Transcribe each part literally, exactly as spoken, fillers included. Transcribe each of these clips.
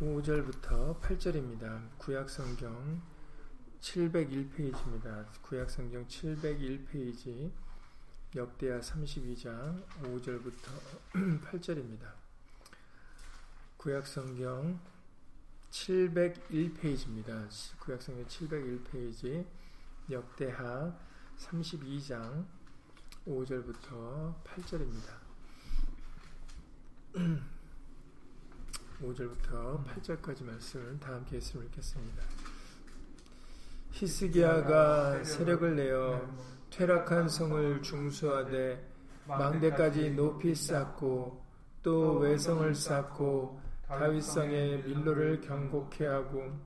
오 절부터 팔 절입니다. 구약성경 칠백일 페이지입니다. 구약성경 칠백일 페이지 역대하 삼십이 장 오 절부터 팔 절입니다. 구약성경 칠백일 페이지입니다. 구약성경 칠백일 페이지 역대하 삼십이 장 오 절부터 팔 절입니다. 오 절부터 팔 절까지 말씀을 다 함께 했음을 읽겠습니다. 히스기야가 세력을 내어 퇴락한 성을 중수하되 망대까지 높이 쌓고 또 외성을 쌓고 다윗성의 밀로를 견고케 하고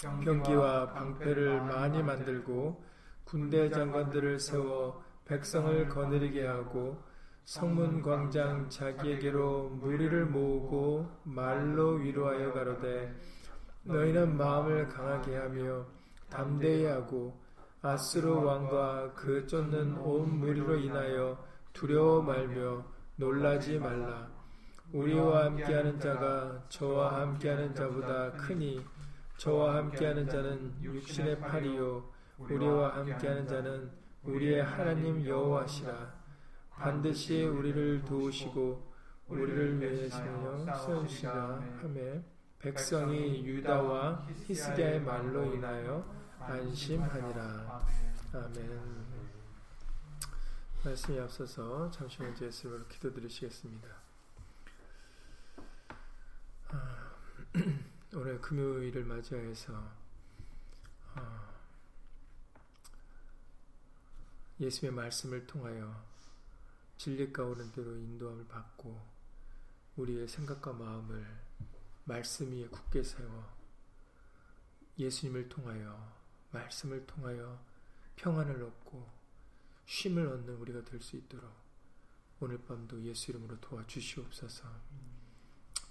병기와 방패를 많이 만들고 군대 장관들을 세워 백성을 거느리게 하고 성문 광장 자기에게로 무리를 모으고 말로 위로하여 가로되 너희는 마음을 강하게 하며 담대히 하고 아수르 왕과 그 쫓는 온 무리로 인하여 두려워 말며 놀라지 말라. 우리와 함께하는 자가 저와 함께하는 자보다 크니 저와 함께하는 자는 육신의 팔이요 우리와 함께하는 자는 우리의 하나님 여호와시라. 반드시 우리를 도우시고 우리를 위하여 싸우시라 하매 백성이 유다와 히스기야의 말로 인하여 안심하니라. 아멘. 말씀이 앞서서 잠시 먼저 예수님으로 기도드리시겠습니다. 오늘 금요일을 맞이해서 예수님의 말씀을 통하여 진리 가오는 대로 인도함을 받고 우리의 생각과 마음을 말씀 위에 굳게 세워 예수님을 통하여 말씀을 통하여 평안을 얻고 쉼을 얻는 우리가 될 수 있도록 오늘 밤도 예수 이름으로 도와주시옵소서.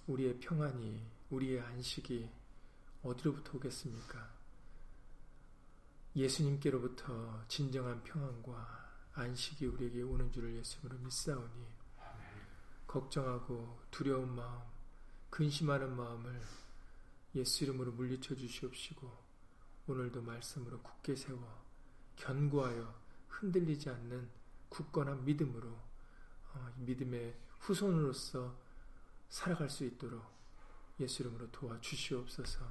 우리의 평안이 우리의 안식이 어디로부터 오겠습니까? 예수님께로부터 진정한 평안과 안식이 우리에게 오는 줄을 예수님으로 믿사오니 걱정하고 두려운 마음, 근심하는 마음을 예수 이름으로 물리쳐 주시옵시고 오늘도 말씀으로 굳게 세워 견고하여 흔들리지 않는 굳건한 믿음으로 어, 믿음의 후손으로서 살아갈 수 있도록 예수 이름으로 도와주시옵소서.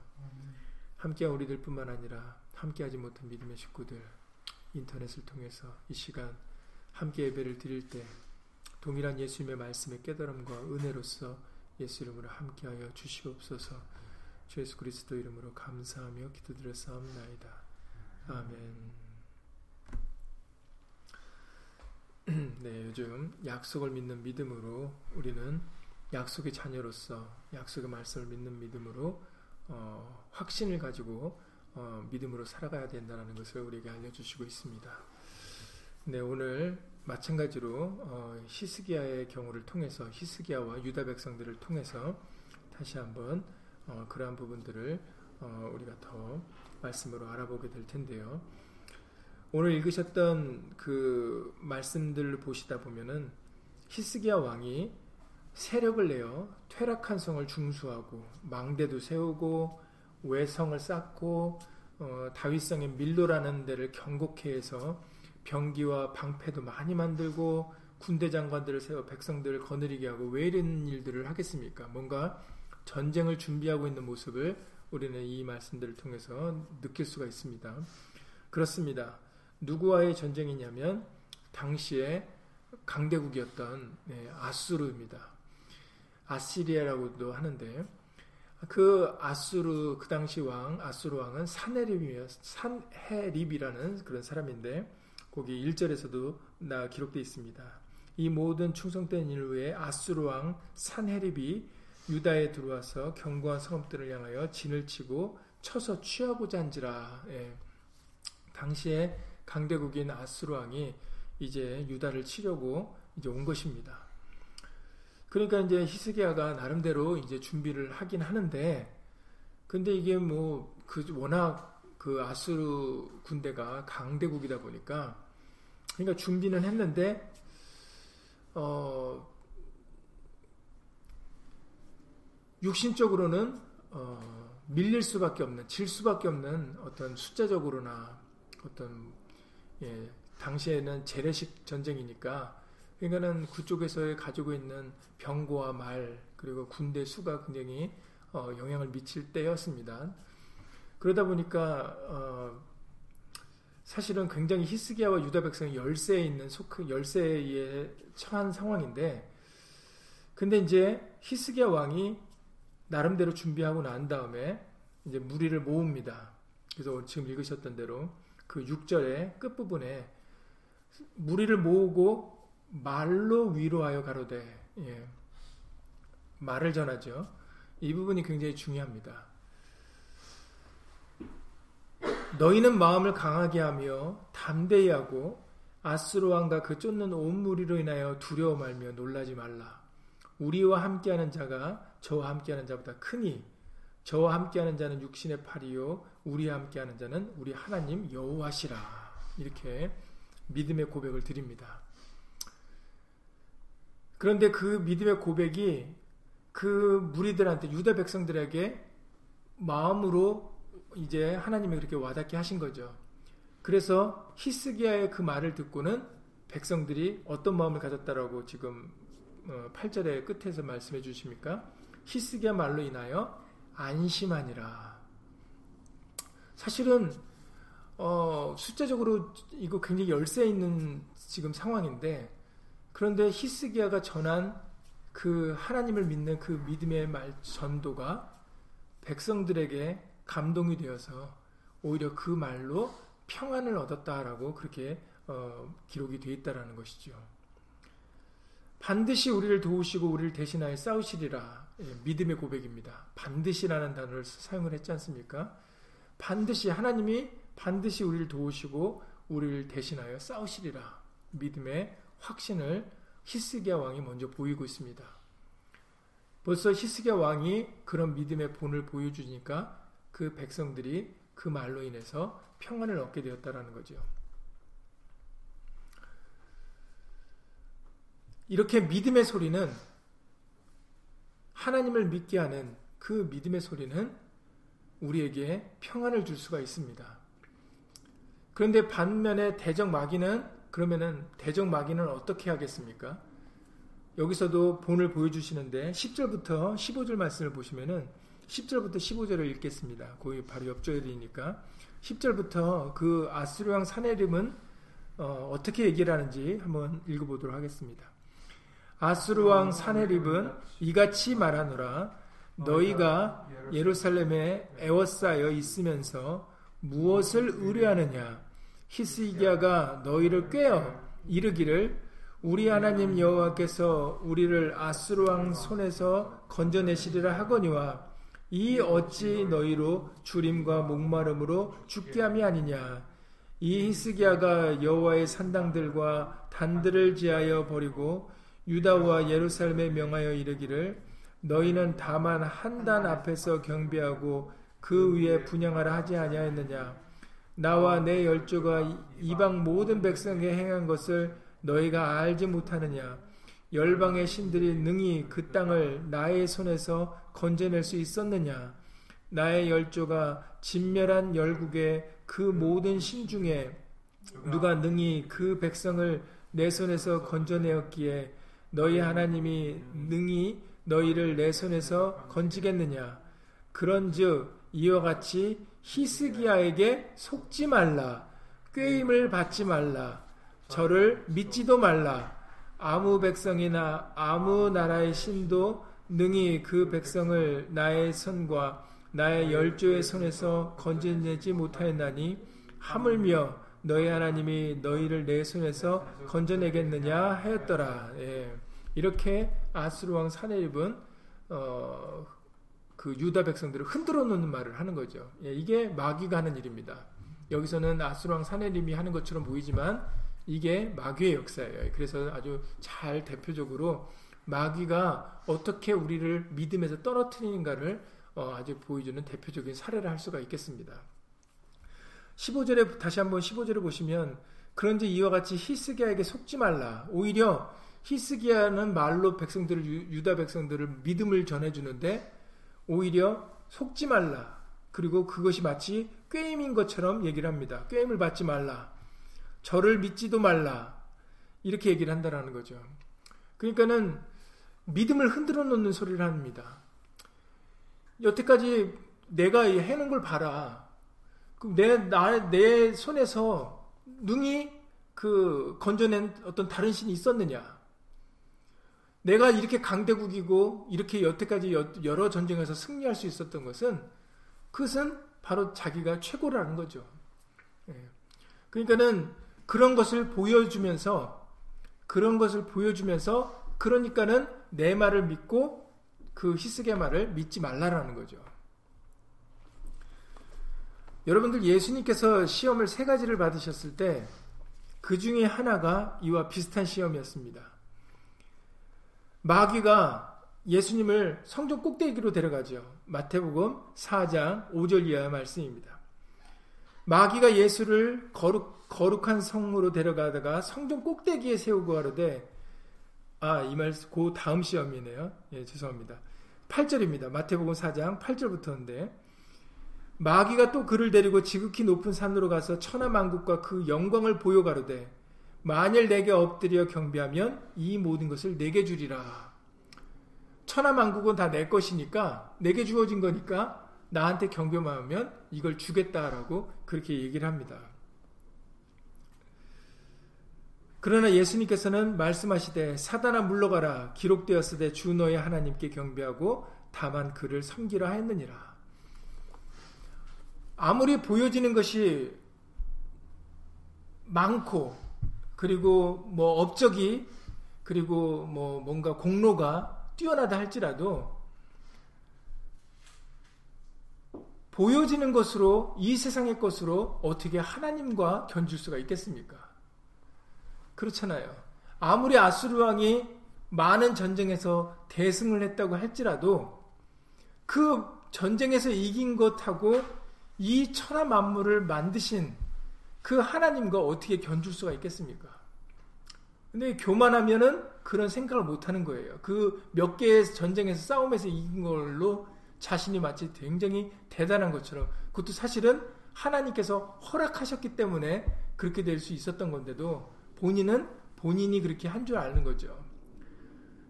함께한 우리들 뿐만 아니라 함께하지 못한 믿음의 식구들 인터넷을 통해서 이 시간 함께 예배를 드릴 때 동일한 예수님의 말씀의 깨달음과 은혜로서 예수 이름으로 함께하여 주시옵소서. 주 예수 그리스도 이름으로 감사하며 기도드렸사옵나이다. 아멘. 네, 요즘 약속을 믿는 믿음으로 우리는 약속의 자녀로서 약속의 말씀을 믿는 믿음으로 어, 확신을 가지고 어, 믿음으로 살아가야 된다는 것을 우리에게 알려주시고 있습니다. 네, 오늘 마찬가지로 어, 히스기야의 경우를 통해서 히스기야와 유다 백성들을 통해서 다시 한번 어, 그러한 부분들을 어, 우리가 더 말씀으로 알아보게 될 텐데요. 오늘 읽으셨던 그 말씀들을 보시다 보면은 히스기야 왕이 세력을 내어 퇴락한 성을 중수하고 망대도 세우고 외성을 쌓고 어, 다윗성의 밀로라는 데를 견고케 해서 병기와 방패도 많이 만들고 군대 장관들을 세워 백성들을 거느리게 하고 왜 이런 일들을 하겠습니까? 뭔가 전쟁을 준비하고 있는 모습을 우리는 이 말씀들을 통해서 느낄 수가 있습니다. 그렇습니다. 누구와의 전쟁이냐면 당시에 강대국이었던 네, 아수르입니다. 아시리아라고도 하는데 그 아수르 그 당시 왕 아수르 왕은 산헤립이라는 그런 사람인데 거기 일 절에서도 나 기록되어 있습니다. 이 모든 충성된 일 후에 아수르 왕 산헤립이 유다에 들어와서 견고한 성읍들을 향하여 진을 치고 쳐서 취하고자 한지라. 예. 당시에 강대국인 아수르 왕이 이제 유다를 치려고 이제 온 것입니다. 그러니까 이제 히스기야가 나름대로 이제 준비를 하긴 하는데, 근데 이게 뭐, 그, 워낙 그 아수르 군대가 강대국이다 보니까, 그러니까 준비는 했는데, 어, 육신적으로는 어, 밀릴 수밖에 없는, 질 수밖에 없는 어떤 숫자적으로나 어떤, 예, 당시에는 재래식 전쟁이니까, 그러니까는 그쪽에서의 가지고 있는 병고와 말, 그리고 군대 수가 굉장히 어, 영향을 미칠 때였습니다. 그러다 보니까 어, 사실은 굉장히 히스기야와 유다 백성이 열세에 있는 속, 열세에 의해 처한 상황인데, 근데 이제 히스기야 왕이 나름대로 준비하고 난 다음에 이제 무리를 모읍니다. 그래서 지금 읽으셨던 대로 그 육 절의 끝부분에 무리를 모으고 말로 위로하여 가로되, 예, 말을 전하죠. 이 부분이 굉장히 중요합니다. 너희는 마음을 강하게 하며 담대히 하고 아수르 왕과 그 쫓는 온 무리로 인하여 두려워 말며 놀라지 말라. 우리와 함께하는 자가 저와 함께하는 자보다 크니 저와 함께하는 자는 육신의 팔이요 우리와 함께하는 자는 우리 하나님 여호와시라. 이렇게 믿음의 고백을 드립니다. 그런데 그 믿음의 고백이 그 무리들한테, 유다 백성들에게 마음으로 이제 하나님이 그렇게 와닿게 하신 거죠. 그래서 히스기야의 그 말을 듣고는 백성들이 어떤 마음을 가졌다라고 지금 팔 절의 끝에서 말씀해 주십니까? 히스기야 말로 인하여 안심하니라. 사실은 어, 숫자적으로 이거 굉장히 열세에 있는 지금 상황인데, 그런데 히스기야가 전한 그 하나님을 믿는 그 믿음의 말 전도가 백성들에게 감동이 되어서 오히려 그 말로 평안을 얻었다라고 그렇게 어, 기록이 되어 있다라는 것이죠. 반드시 우리를 도우시고 우리를 대신하여 싸우시리라. 예, 믿음의 고백입니다. 반드시라는 단어를 사용을 했지 않습니까? 반드시, 하나님이 반드시 우리를 도우시고 우리를 대신하여 싸우시리라. 믿음의 확신을 히스기야 왕이 먼저 보이고 있습니다. 벌써 히스기야 왕이 그런 믿음의 본을 보여주니까 그 백성들이 그 말로 인해서 평안을 얻게 되었다라는 거죠. 이렇게 믿음의 소리는, 하나님을 믿게 하는 그 믿음의 소리는 우리에게 평안을 줄 수가 있습니다. 그런데 반면에 대적 마귀는, 그러면은 대적 마귀는 어떻게 하겠습니까? 여기서도 본을 보여주시는데 십 절부터 십오 절 말씀을 보시면은, 십 절부터 십오 절을 읽겠습니다. 거기 바로 옆절이니까 십 절부터 그 아수르 왕 산헤립은 어, 어떻게 얘기를 하는지 한번 읽어보도록 하겠습니다. 아수르 왕 산헤립은 이같이 말하노라. 너희가 예루살렘에 에워싸여 있으면서 무엇을 의뢰하느냐? 히스기야가 너희를 꾀어 이르기를 우리 하나님 여호와께서 우리를 아수르 왕 손에서 건져내시리라 하거니와 이 어찌 너희로 주림과 목마름으로 죽게 함이 아니냐? 이 히스기야가 여호와의 산당들과 단들을 지하여 버리고 유다와 예루살렘에 명하여 이르기를 너희는 다만 한 단 앞에서 경비하고 그 위에 분향하라 하지 아니하였느냐? 나와 내 열조가 이방 모든 백성에게 행한 것을 너희가 알지 못하느냐? 열방의 신들이 능히 그 땅을 나의 손에서 건져낼 수 있었느냐? 나의 열조가 진멸한 열국의 그 모든 신 중에 누가 능히 그 백성을 내 손에서 건져내었기에 너희 하나님이 능히 너희를 내 손에서 건지겠느냐? 그런즉 이와 같이 히스기야에게 속지 말라. 꾀임을 받지 말라. 저를 믿지도 말라. 아무 백성이나 아무 나라의 신도 능히 그 백성을 나의 손과 나의 열조의 손에서 건져내지 못하였나니 하물며 너희 하나님이 너희를 내 손에서 건져내겠느냐 하였더라. 예. 이렇게 아수르 왕 산헤립은 어, 그 유다 백성들을 흔들어 놓는 말을 하는 거죠. 예, 이게 마귀가 하는 일입니다. 여기서는 아수르 왕 산헤립이 하는 것처럼 보이지만 이게 마귀의 역사예요. 그래서 아주 잘 대표적으로 마귀가 어떻게 우리를 믿음에서 떨어뜨리는가를 어, 아주 보여주는 대표적인 사례를 할 수가 있겠습니다. 십오 절에 다시 한번 십오 절을 보시면, 그런즉 이와 같이 히스기야에게 속지 말라. 오히려 히스기야는 말로 백성들을, 유다 백성들을 믿음을 전해주는데 오히려 속지 말라. 그리고 그것이 마치 꾀임인 것처럼 얘기를 합니다. 꾀임을 받지 말라. 저를 믿지도 말라. 이렇게 얘기를 한다라는 거죠. 그러니까는 믿음을 흔들어 놓는 소리를 합니다. 여태까지 내가 해놓은 걸 봐라. 그럼 내, 나, 내 손에서 능히 그 건져낸 어떤 다른 신이 있었느냐. 내가 이렇게 강대국이고 이렇게 여태까지 여러 전쟁에서 승리할 수 있었던 것은 그것은 바로 자기가 최고라는 거죠. 그러니까는 그런 것을 보여주면서 그런 것을 보여주면서 그러니까는 내 말을 믿고 그 히스기야 말을 믿지 말라라는 거죠. 여러분들 예수님께서 시험을 세 가지를 받으셨을 때 그 중에 하나가 이와 비슷한 시험이었습니다. 마귀가 예수님을 성전 꼭대기로 데려가죠. 마태복음 사 장 오 절 이하의 말씀입니다. 마귀가 예수를 거룩, 거룩한 성으로 데려가다가 성전 꼭대기에 세우고 하르되 아, 이 말, 그 다음 시험이네요. 예, 죄송합니다. 팔 절입니다. 마태복음 사 장 팔 절부터인데 마귀가 또 그를 데리고 지극히 높은 산으로 가서 천하 만국과 그 영광을 보여 가르되 만일 내게 엎드려 경배하면 이 모든 것을 내게 주리라. 천하 만국은 다 내 것이니까 내게 주어진 거니까 나한테 경배만 하면 이걸 주겠다라고 그렇게 얘기를 합니다. 그러나 예수님께서는 말씀하시되 사단아 물러가라. 기록되었으되 주 너의 하나님께 경배하고 다만 그를 섬기라 했느니라. 아무리 보여지는 것이 많고 그리고 뭐 업적이 그리고 뭐 뭔가 공로가 뛰어나다 할지라도 보여지는 것으로 이 세상의 것으로 어떻게 하나님과 견줄 수가 있겠습니까? 그렇잖아요. 아무리 아수르 왕이 많은 전쟁에서 대승을 했다고 할지라도 그 전쟁에서 이긴 것하고 이 천하 만물을 만드신 그 하나님과 어떻게 견줄 수가 있겠습니까? 근데 교만하면은 그런 생각을 못 하는 거예요. 그 몇 개의 전쟁에서 싸움에서 이긴 걸로 자신이 마치 굉장히 대단한 것처럼 그것도 사실은 하나님께서 허락하셨기 때문에 그렇게 될 수 있었던 건데도 본인은 본인이 그렇게 한 줄 아는 거죠.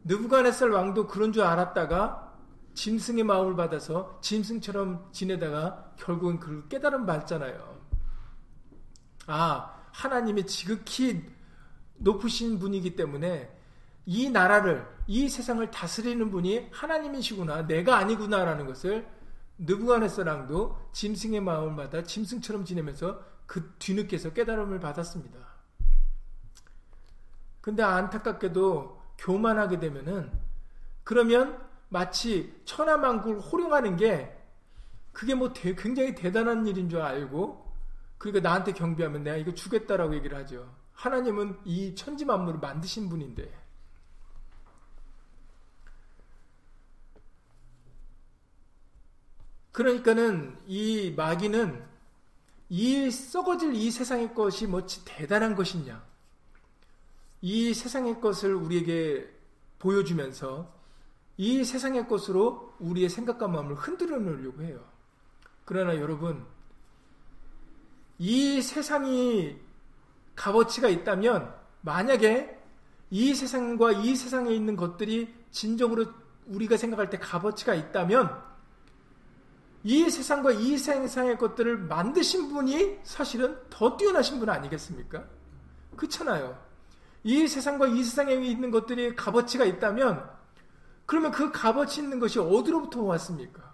느부갓네살 왕도 그런 줄 알았다가 짐승의 마음을 받아서 짐승처럼 지내다가 결국은 그걸 깨달음 받잖아요. 아, 하나님이 지극히 높으신 분이기 때문에 이 나라를, 이 세상을 다스리는 분이 하나님이시구나, 내가 아니구나라는 것을 느부갓네살 왕도 짐승의 마음을 받아 짐승처럼 지내면서 그 뒤늦게서 깨달음을 받았습니다. 근데 안타깝게도 교만하게 되면은 그러면 마치 천하만국을 호령하는 게 그게 뭐 대, 굉장히 대단한 일인 줄 알고 그러니까 나한테 경배하면 내가 이거 주겠다라고 얘기를 하죠. 하나님은 이 천지 만물을 만드신 분인데. 그러니까는 이 마귀는 이 썩어질 이 세상의 것이 뭐지 대단한 것이냐. 이 세상의 것을 우리에게 보여주면서 이 세상의 것으로 우리의 생각과 마음을 흔들어 놓으려고 해요. 그러나 여러분 이 세상이 값어치가 있다면 만약에 이 세상과 이 세상에 있는 것들이 진정으로 우리가 생각할 때 값어치가 있다면 이 세상과 이 세상의 것들을 만드신 분이 사실은 더 뛰어나신 분 아니겠습니까? 그렇잖아요. 이 세상과 이 세상에 있는 것들이 값어치가 있다면 그러면 그 값어치 있는 것이 어디로부터 왔습니까?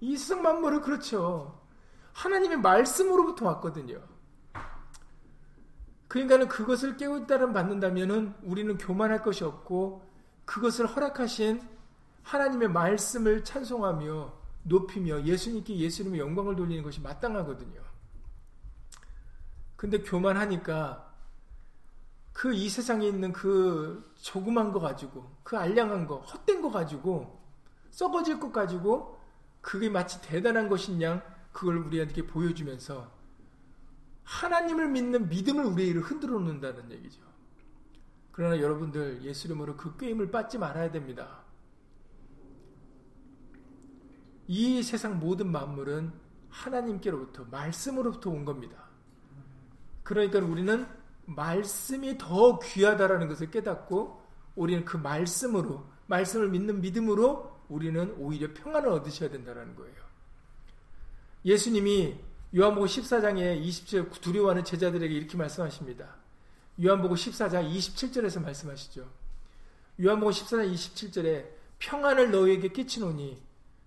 이 세상 만물을 그렇죠. 하나님의 말씀으로부터 왔거든요. 그러니까는 그것을 깨우치다를 받는다면은 우리는 교만할 것이 없고 그것을 허락하신 하나님의 말씀을 찬송하며 높이며 예수님께 예수님의 영광을 돌리는 것이 마땅하거든요. 근데 교만하니까 그 이 세상에 있는 그 조그만 거 가지고 그 알량한 거 헛된 거 가지고 썩어질 것 가지고 그게 마치 대단한 것이냐 그걸 우리한테 보여주면서 하나님을 믿는 믿음을 우리를 흔들어 놓는다는 얘기죠. 그러나 여러분들 예수 이름으로 그 꾀임을 받지 말아야 됩니다. 이 세상 모든 만물은 하나님께로부터, 말씀으로부터 온 겁니다. 그러니까 우리는 말씀이 더 귀하다라는 것을 깨닫고, 우리는 그 말씀으로, 말씀을 믿는 믿음으로 우리는 오히려 평안을 얻으셔야 된다는 거예요. 예수님이 요한복음 십사 장에 이십 절 두려워하는 제자들에게 이렇게 말씀하십니다. 요한복음 십사 장 이십칠 절에서 말씀하시죠. 요한복음 십사 장 이십칠 절에 평안을 너희에게 끼치노니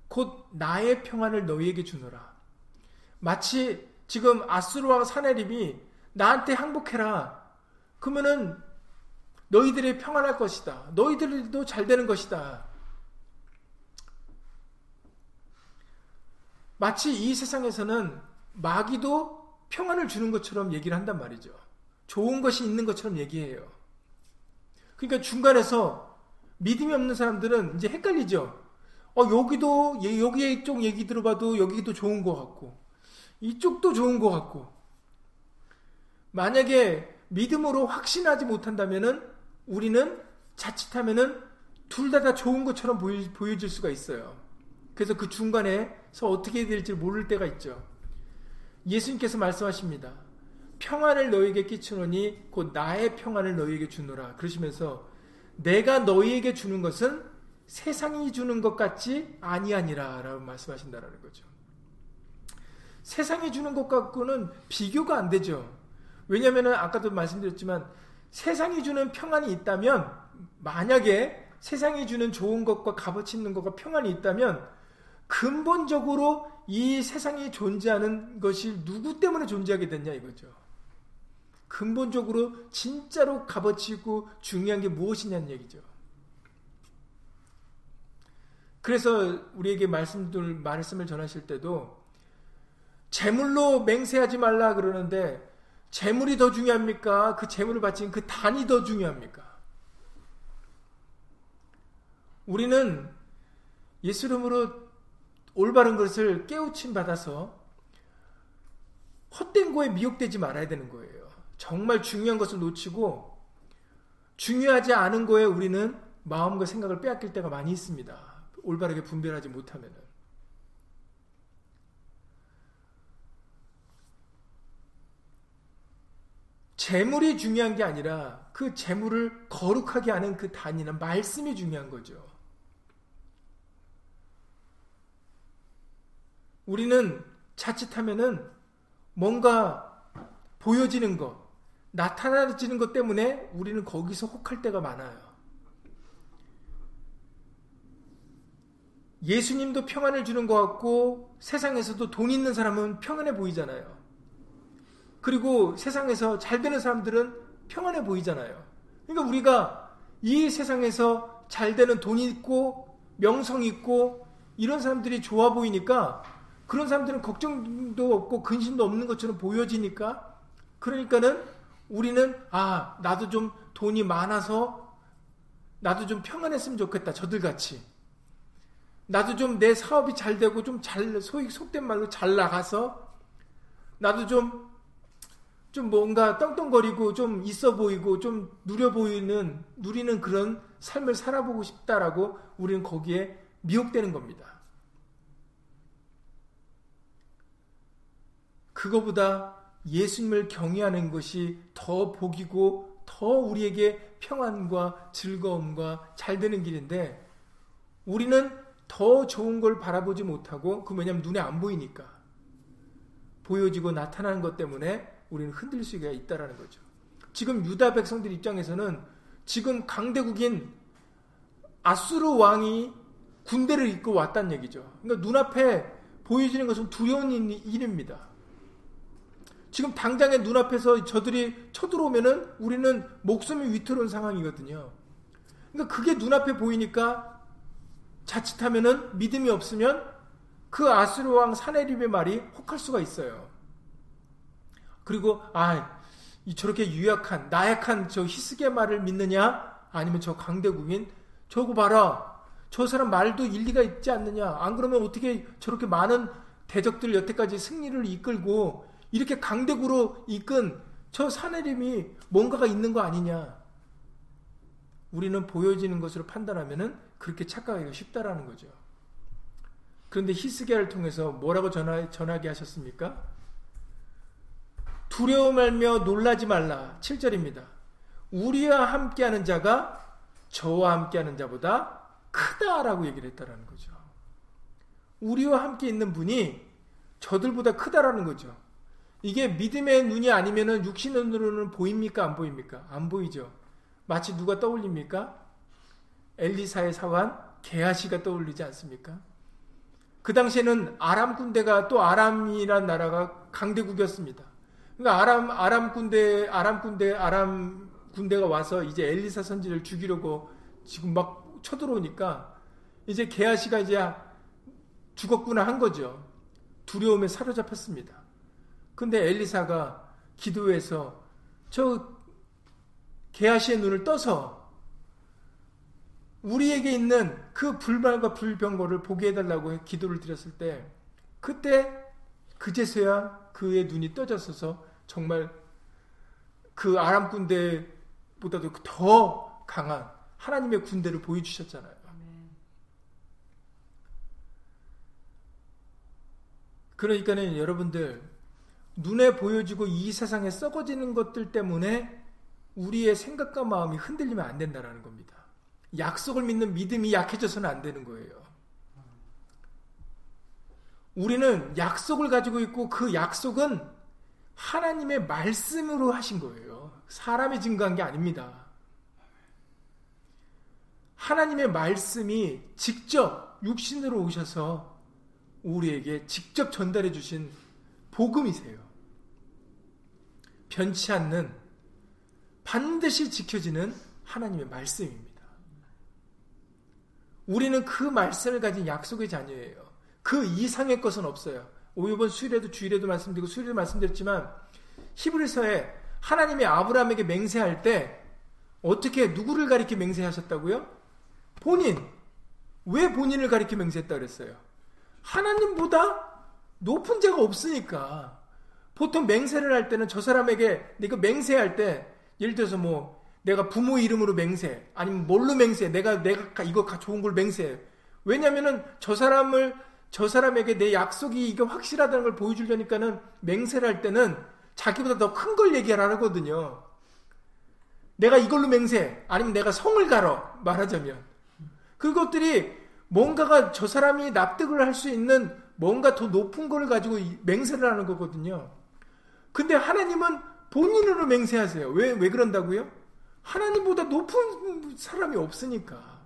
곧 나의 평안을 너희에게 주노라. 마치 지금 아수르 왕 산헤립이 나한테 항복해라, 그러면은 너희들이 평안할 것이다, 너희들도 잘 되는 것이다, 마치 이 세상에서는 마귀도 평안을 주는 것처럼 얘기를 한단 말이죠. 좋은 것이 있는 것처럼 얘기해요. 그러니까 중간에서 믿음이 없는 사람들은 이제 헷갈리죠. 어, 여기도, 여기에 이쪽 얘기 들어봐도 여기도 좋은 것 같고, 이쪽도 좋은 것 같고. 만약에 믿음으로 확신하지 못한다면은 우리는 자칫하면은 둘 다 다 좋은 것처럼 보여, 보여질 수가 있어요. 그래서 그 중간에서 어떻게 될지 모를 때가 있죠. 예수님께서 말씀하십니다. 평안을 너희에게 끼치노니 곧 나의 평안을 너희에게 주노라. 그러시면서 내가 너희에게 주는 것은 세상이 주는 것 같지 아니하니라 라고 말씀하신다라는 거죠. 세상이 주는 것 갖고는 비교가 안 되죠. 왜냐하면 아까도 말씀드렸지만 세상이 주는 평안이 있다면, 만약에 세상이 주는 좋은 것과 값어치 있는 것과 평안이 있다면 근본적으로 이 세상이 존재하는 것이 누구 때문에 존재하게 됐냐 이거죠. 근본적으로 진짜로 값어치 있고 중요한 게 무엇이냐는 얘기죠. 그래서 우리에게 말씀들, 말씀을 전하실 때도 재물로 맹세하지 말라 그러는데 재물이 더 중요합니까? 그 재물을 바친 그 단이 더 중요합니까? 우리는 예수 이름으로 올바른 것을 깨우침 받아서 헛된 거에 미혹되지 말아야 되는 거예요. 정말 중요한 것을 놓치고 중요하지 않은 거에 우리는 마음과 생각을 빼앗길 때가 많이 있습니다. 올바르게 분별하지 못하면은. 재물이 중요한 게 아니라 그 재물을 거룩하게 하는 그 단위나 말씀이 중요한 거죠. 우리는 자칫하면은 뭔가 보여지는 것, 나타나지는 것 때문에 우리는 거기서 혹할 때가 많아요. 예수님도 평안을 주는 것 같고 세상에서도 돈 있는 사람은 평안해 보이잖아요. 그리고 세상에서 잘 되는 사람들은 평안해 보이잖아요. 그러니까 우리가 이 세상에서 잘 되는 돈이 있고 명성이 있고 이런 사람들이 좋아 보이니까, 그런 사람들은 걱정도 없고 근심도 없는 것처럼 보여지니까, 그러니까는 우리는 아, 나도 좀 돈이 많아서 나도 좀 평안했으면 좋겠다, 저들같이. 나도 좀 내 사업이 잘 되고 좀 잘, 소위 속된 말로 잘 나가서 나도 좀 좀 뭔가 떵떵거리고 좀 있어 보이고 좀 누려 보이는, 누리는 그런 삶을 살아보고 싶다라고 우리는 거기에 미혹되는 겁니다. 그거보다 예수님을 경외하는 것이 더 복이고 더 우리에게 평안과 즐거움과 잘 되는 길인데, 우리는 더 좋은 걸 바라보지 못하고, 그 왜냐면 눈에 안 보이니까 보여지고 나타나는 것 때문에 우리는 흔들릴 수가 있다라는 거죠. 지금 유다 백성들 입장에서는 지금 강대국인 아수르 왕이 군대를 이끌고 왔다는 얘기죠. 그러니까 눈앞에 보여지는 것은 두려운 일입니다. 지금 당장에 눈앞에서 저들이 쳐들어오면은 우리는 목숨이 위태로운 상황이거든요. 그러니까 그게 눈앞에 보이니까 자칫하면은 믿음이 없으면 그 아수르 왕 산헤립의 말이 혹할 수가 있어요. 그리고 아, 저렇게 유약한 나약한 저 히스기야 말을 믿느냐, 아니면 저 강대국인 저거 봐라, 저 사람 말도 일리가 있지 않느냐, 안 그러면 어떻게 저렇게 많은 대적들 여태까지 승리를 이끌고 이렇게 강대국으로 이끈 저 산헤립이 뭔가가 있는 거 아니냐. 우리는 보여지는 것으로 판단하면은 그렇게 착각하기가 쉽다라는 거죠. 그런데 히스기야를 통해서 뭐라고 전하, 전하게 하셨습니까? 두려워 말며 놀라지 말라. 칠 절입니다. 우리와 함께하는 자가 저와 함께하는 자보다 크다라고 얘기를 했다라는 거죠. 우리와 함께 있는 분이 저들보다 크다라는 거죠. 이게 믿음의 눈이 아니면은 육신의 눈으로는 보입니까? 안 보입니까? 안 보이죠. 마치 누가 떠올립니까? 엘리사의 사환 게하시가 떠올리지 않습니까? 그 당시에는 아람 군대가 또 아람이란 나라가 강대국이었습니다. 그러니까 아람 아람 군대 아람 군대 아람 군대가 와서 이제 엘리사 선지를 죽이려고 지금 막 쳐들어오니까 이제 게하시가 이제 죽었구나 한 거죠. 두려움에 사로잡혔습니다. 근데 엘리사가 기도해서 저 게하시의 눈을 떠서 우리에게 있는 그 불말과 불병거를 보게 해달라고 기도를 드렸을 때 그때 그제서야 그의 눈이 떠졌어서 정말 그 아람 군대보다도 더 강한 하나님의 군대를 보여주셨잖아요. 그러니까는 여러분들 눈에 보여지고 이 세상에 썩어지는 것들 때문에 우리의 생각과 마음이 흔들리면 안 된다라는 겁니다. 약속을 믿는 믿음이 약해져서는 안 되는 거예요. 우리는 약속을 가지고 있고 그 약속은 하나님의 말씀으로 하신 거예요. 사람이 증거한 게 아닙니다. 하나님의 말씀이 직접 육신으로 오셔서 우리에게 직접 전달해 주신 복음이세요. 변치 않는 반드시 지켜지는 하나님의 말씀입니다. 우리는 그 말씀을 가진 약속의 자녀예요. 그 이상의 것은 없어요. 이번 수일에도 주일에도 말씀드리고 수일에도 말씀드렸지만 히브리서에 하나님이 아브라함에게 맹세할 때 어떻게 누구를 가리켜 맹세하셨다고요? 본인! 왜 본인을 가리켜 맹세했다고 그랬어요? 하나님보다 높은 자가 없으니까. 보통 맹세를 할 때는 저 사람에게 내가 맹세할 때 예를 들어서 뭐 내가 부모 이름으로 맹세, 아니면 뭘로 맹세, 내가 내가 이거 좋은 걸 맹세. 왜냐면은 저 사람을 저 사람에게 내 약속이 이게 확실하다는 걸 보여주려니까는 맹세를 할 때는 자기보다 더 큰 걸 얘기하라거든요. 내가 이걸로 맹세, 아니면 내가 성을 갈어 말하자면 그것들이 뭔가가 저 사람이 납득을 할 수 있는 뭔가 더 높은 걸 가지고 맹세를 하는 거거든요. 근데 하나님은 본인으로 맹세하세요. 왜, 왜 그런다고요? 하나님보다 높은 사람이 없으니까.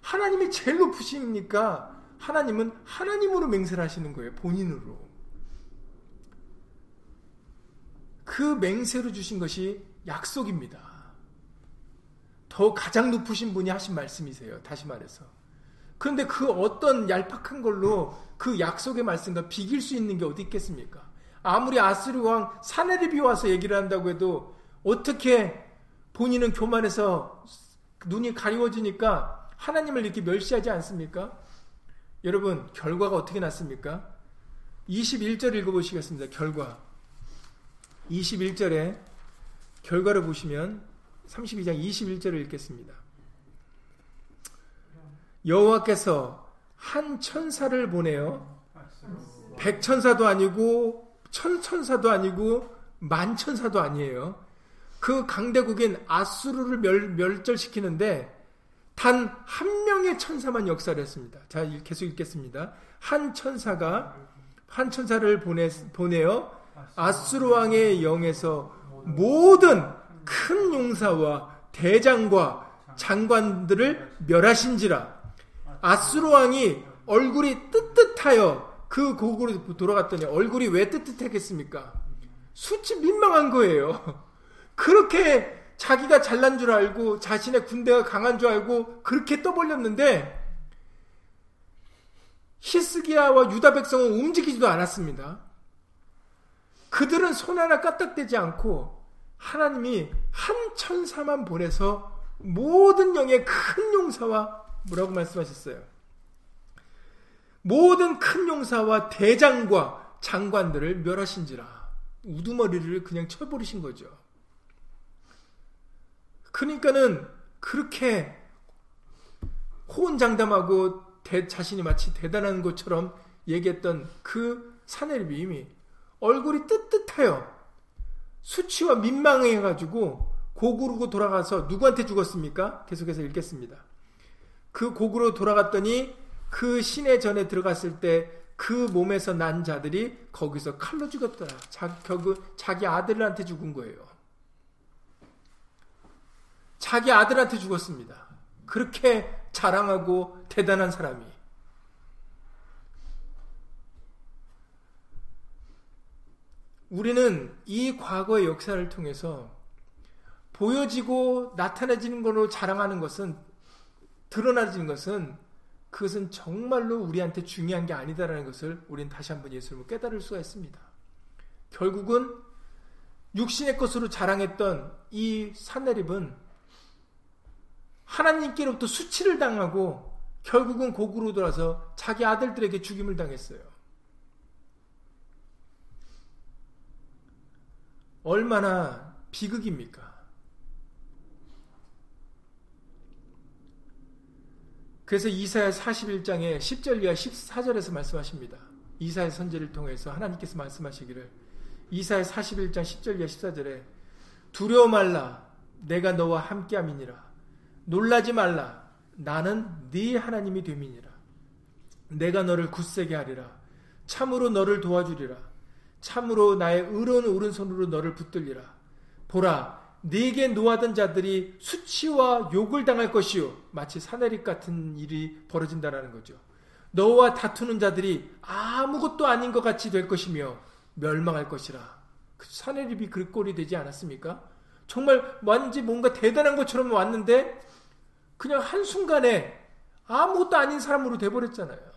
하나님이 제일 높으시니까 하나님은 하나님으로 맹세를 하시는 거예요. 본인으로. 그 맹세로 주신 것이 약속입니다. 더 가장 높으신 분이 하신 말씀이세요. 다시 말해서. 그런데 그 어떤 얄팍한 걸로 그 약속의 말씀과 비길 수 있는 게 어디 있겠습니까? 아무리 아수르 왕 사네립이 와서 얘기를 한다고 해도 어떻게 본인은 교만해서 눈이 가리워지니까 하나님을 이렇게 멸시하지 않습니까? 여러분 결과가 어떻게 났습니까? 이십일 절 읽어보시겠습니다. 결과 이십일 절에 결과를 보시면 삼십이 장 이십일 절을 읽겠습니다. 여호와께서 한 천사를 보내어 백천사도 아니고 천천사도 아니고 만천사도 아니에요. 그 강대국인 아수르를 멸, 멸절시키는데 단 한 명의 천사만 역사를 했습니다. 자, 계속 읽겠습니다. 한 천사가 한 천사를 보내, 보내어 아수르 왕의 영에서 모든 큰 용사와 대장과 장관들을 멸하신지라. 아수르 왕이 얼굴이 뜨뜻하여 그 고국으로 돌아갔더니 얼굴이 왜 뜨뜻했겠습니까? 수치 민망한 거예요. 그렇게 자기가 잘난 줄 알고 자신의 군대가 강한 줄 알고 그렇게 떠벌렸는데 히스기야와 유다 백성은 움직이지도 않았습니다. 그들은 손 하나 까딱대지 않고 하나님이 한 천사만 보내서 모든 영의 큰 용사와 뭐라고 말씀하셨어요? 모든 큰 용사와 대장과 장관들을 멸하신지라. 우두머리를 그냥 쳐버리신 거죠. 그러니까는 그렇게 호언장담하고 대, 자신이 마치 대단한 것처럼 얘기했던 그 산헤립이 얼굴이 뜨뜻하여 수치와 민망해가지고 고구르고 돌아가서 누구한테 죽었습니까? 계속해서 읽겠습니다. 그 고구로 돌아갔더니 그 시내 전에 들어갔을 때 그 몸에서 난 자들이 거기서 칼로 죽었더라. 자, 결국 자기 아들한테 죽은 거예요. 자기 아들한테 죽었습니다. 그렇게 자랑하고 대단한 사람이. 우리는 이 과거의 역사를 통해서 보여지고 나타나지는 걸로 자랑하는 것은, 드러나지는 것은, 그것은 정말로 우리한테 중요한 게 아니다라는 것을 우리는 다시 한번 예수님을 깨달을 수가 있습니다. 결국은 육신의 것으로 자랑했던 이 산헤립은 하나님께로부터 수치를 당하고 결국은 고구로 돌아서 자기 아들들에게 죽임을 당했어요. 얼마나 비극입니까? 그래서 이사야 사십일 장에 십 절 이하 십사 절에서 말씀하십니다. 이사야 선지를 통해서 하나님께서 말씀하시기를, 이사야 사십일 장 십 절 이하 십사 절에 두려워 말라 내가 너와 함께함이니라, 놀라지 말라 나는 네 하나님이 됨이니라, 내가 너를 굳세게 하리라, 참으로 너를 도와주리라, 참으로 나의 의로운 오른손으로 너를 붙들리라, 보라 네게 노하던 자들이 수치와 욕을 당할 것이요, 마치 산헤립 같은 일이 벌어진다라는 거죠. 너와 다투는 자들이 아무것도 아닌 것 같이 될 것이며 멸망할 것이라. 그 산헤립이 그 꼴이 되지 않았습니까? 정말 완전히 뭔가 대단한 것처럼 왔는데 그냥 한순간에 아무것도 아닌 사람으로 돼버렸잖아요.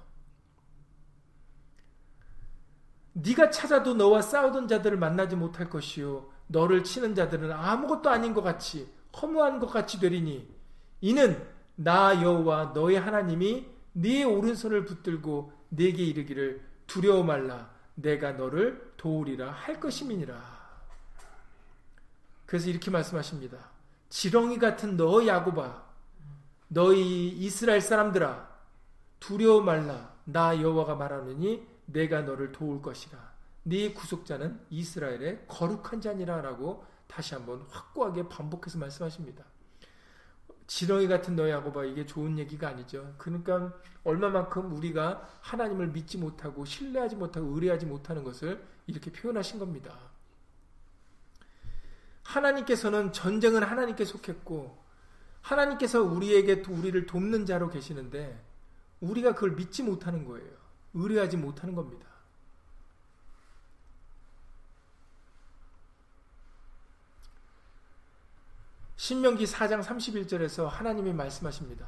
네가 찾아도 너와 싸우던 자들을 만나지 못할 것이요, 너를 치는 자들은 아무것도 아닌 것 같이 허무한 것 같이 되리니, 이는 나 여호와 너의 하나님이 네 오른손을 붙들고 네게 이르기를 두려워 말라 내가 너를 도우리라 할 것임이니라. 그래서 이렇게 말씀하십니다. 지렁이 같은 너 야곱아, 너희 이스라엘 사람들아, 두려워 말라 나 여호와가 말하느니 내가 너를 도울 것이라, 네 구속자는 이스라엘의 거룩한 자니라라고 다시 한번 확고하게 반복해서 말씀하십니다. 지렁이 같은 너 야곱아, 이게 좋은 얘기가 아니죠. 그러니까 얼마만큼 우리가 하나님을 믿지 못하고 신뢰하지 못하고 의뢰하지 못하는 것을 이렇게 표현하신 겁니다. 하나님께서는, 전쟁은 하나님께 속했고 하나님께서 우리에게 우리를 돕는 자로 계시는데 우리가 그걸 믿지 못하는 거예요. 의뢰하지 못하는 겁니다. 신명기 사 장 삼십일 절에서 하나님이 말씀하십니다.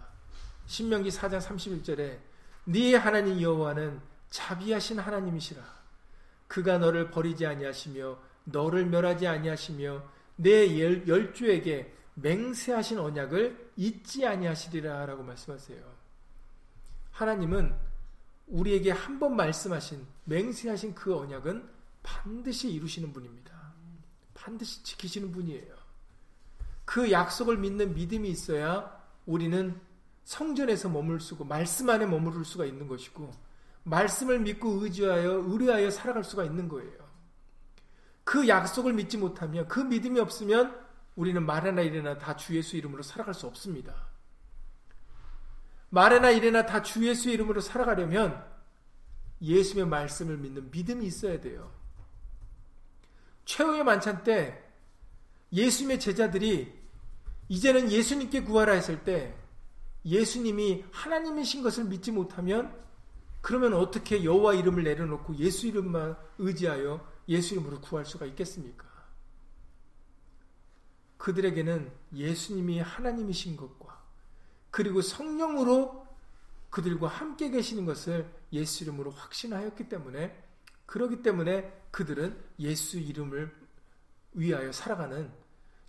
신명기 사 장 삼십일 절에 네 하나님 여호와는 자비하신 하나님이시라, 그가 너를 버리지 아니하시며 너를 멸하지 아니하시며 내 열주에게 맹세하신 언약을 잊지 아니하시리라 라고 말씀하세요. 하나님은 우리에게 한 번 말씀하신, 맹세하신 그 언약은 반드시 이루시는 분입니다. 반드시 지키시는 분이에요. 그 약속을 믿는 믿음이 있어야 우리는 성전에서 머물 수고 말씀 안에 머무를 수가 있는 것이고, 말씀을 믿고 의지하여 의뢰하여 살아갈 수가 있는 거예요. 그 약속을 믿지 못하면, 그 믿음이 없으면 우리는 말이나 이래나 다 주 예수 이름으로 살아갈 수 없습니다. 말이나 이래나 다 주 예수 이름으로 살아가려면 예수의 말씀을 믿는 믿음이 있어야 돼요. 최후의 만찬 때 예수님의 제자들이 이제는 예수님께 구하라 했을 때 예수님이 하나님이신 것을 믿지 못하면, 그러면 어떻게 여호와 이름을 내려놓고 예수 이름만 의지하여 예수 이름으로 구할 수가 있겠습니까? 그들에게는 예수님이 하나님이신 것과 그리고 성령으로 그들과 함께 계시는 것을 예수 이름으로 확신하였기 때문에, 그렇기 때문에 그들은 예수 이름을 위하여 살아가는,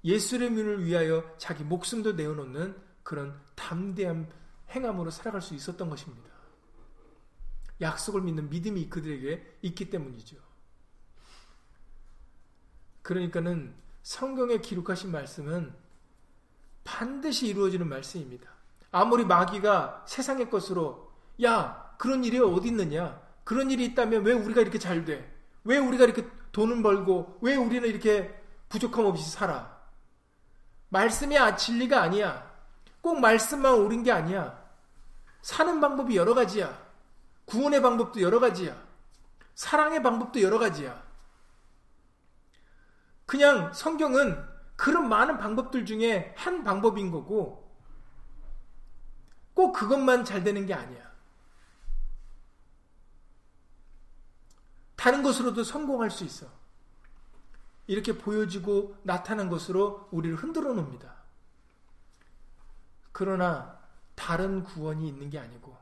예수의 이름을 위하여 자기 목숨도 내어놓는 그런 담대한 행함으로 살아갈 수 있었던 것입니다. 약속을 믿는 믿음이 그들에게 있기 때문이죠. 그러니까는 성경에 기록하신 말씀은 반드시 이루어지는 말씀입니다. 아무리 마귀가 세상의 것으로 야, 그런 일이 어디 있느냐? 그런 일이 있다면 왜 우리가 이렇게 잘 돼? 왜 우리가 이렇게 돈은 벌고 왜 우리는 이렇게 부족함 없이 살아? 말씀이 진리가 아니야. 꼭 말씀만 옳은 게 아니야. 사는 방법이 여러 가지야. 구원의 방법도 여러 가지야. 사랑의 방법도 여러 가지야. 그냥 성경은 그런 많은 방법들 중에 한 방법인 거고 꼭 그것만 잘 되는 게 아니야. 다른 것으로도 성공할 수 있어. 이렇게 보여지고 나타난 것으로 우리를 흔들어 놓습니다. 그러나 다른 구원이 있는 게 아니고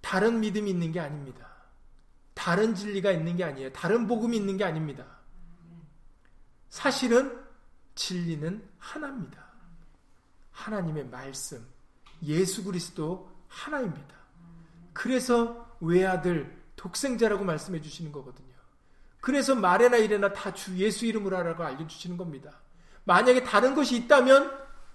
다른 믿음이 있는 게 아닙니다. 다른 진리가 있는 게 아니에요. 다른 복음이 있는 게 아닙니다. 사실은 진리는 하나입니다. 하나님의 말씀, 예수 그리스도 하나입니다. 그래서 외아들, 독생자라고 말씀해 주시는 거거든요. 그래서 말해나 이래나 다 주 예수 이름으로 하라고 알려주시는 겁니다. 만약에 다른 것이 있다면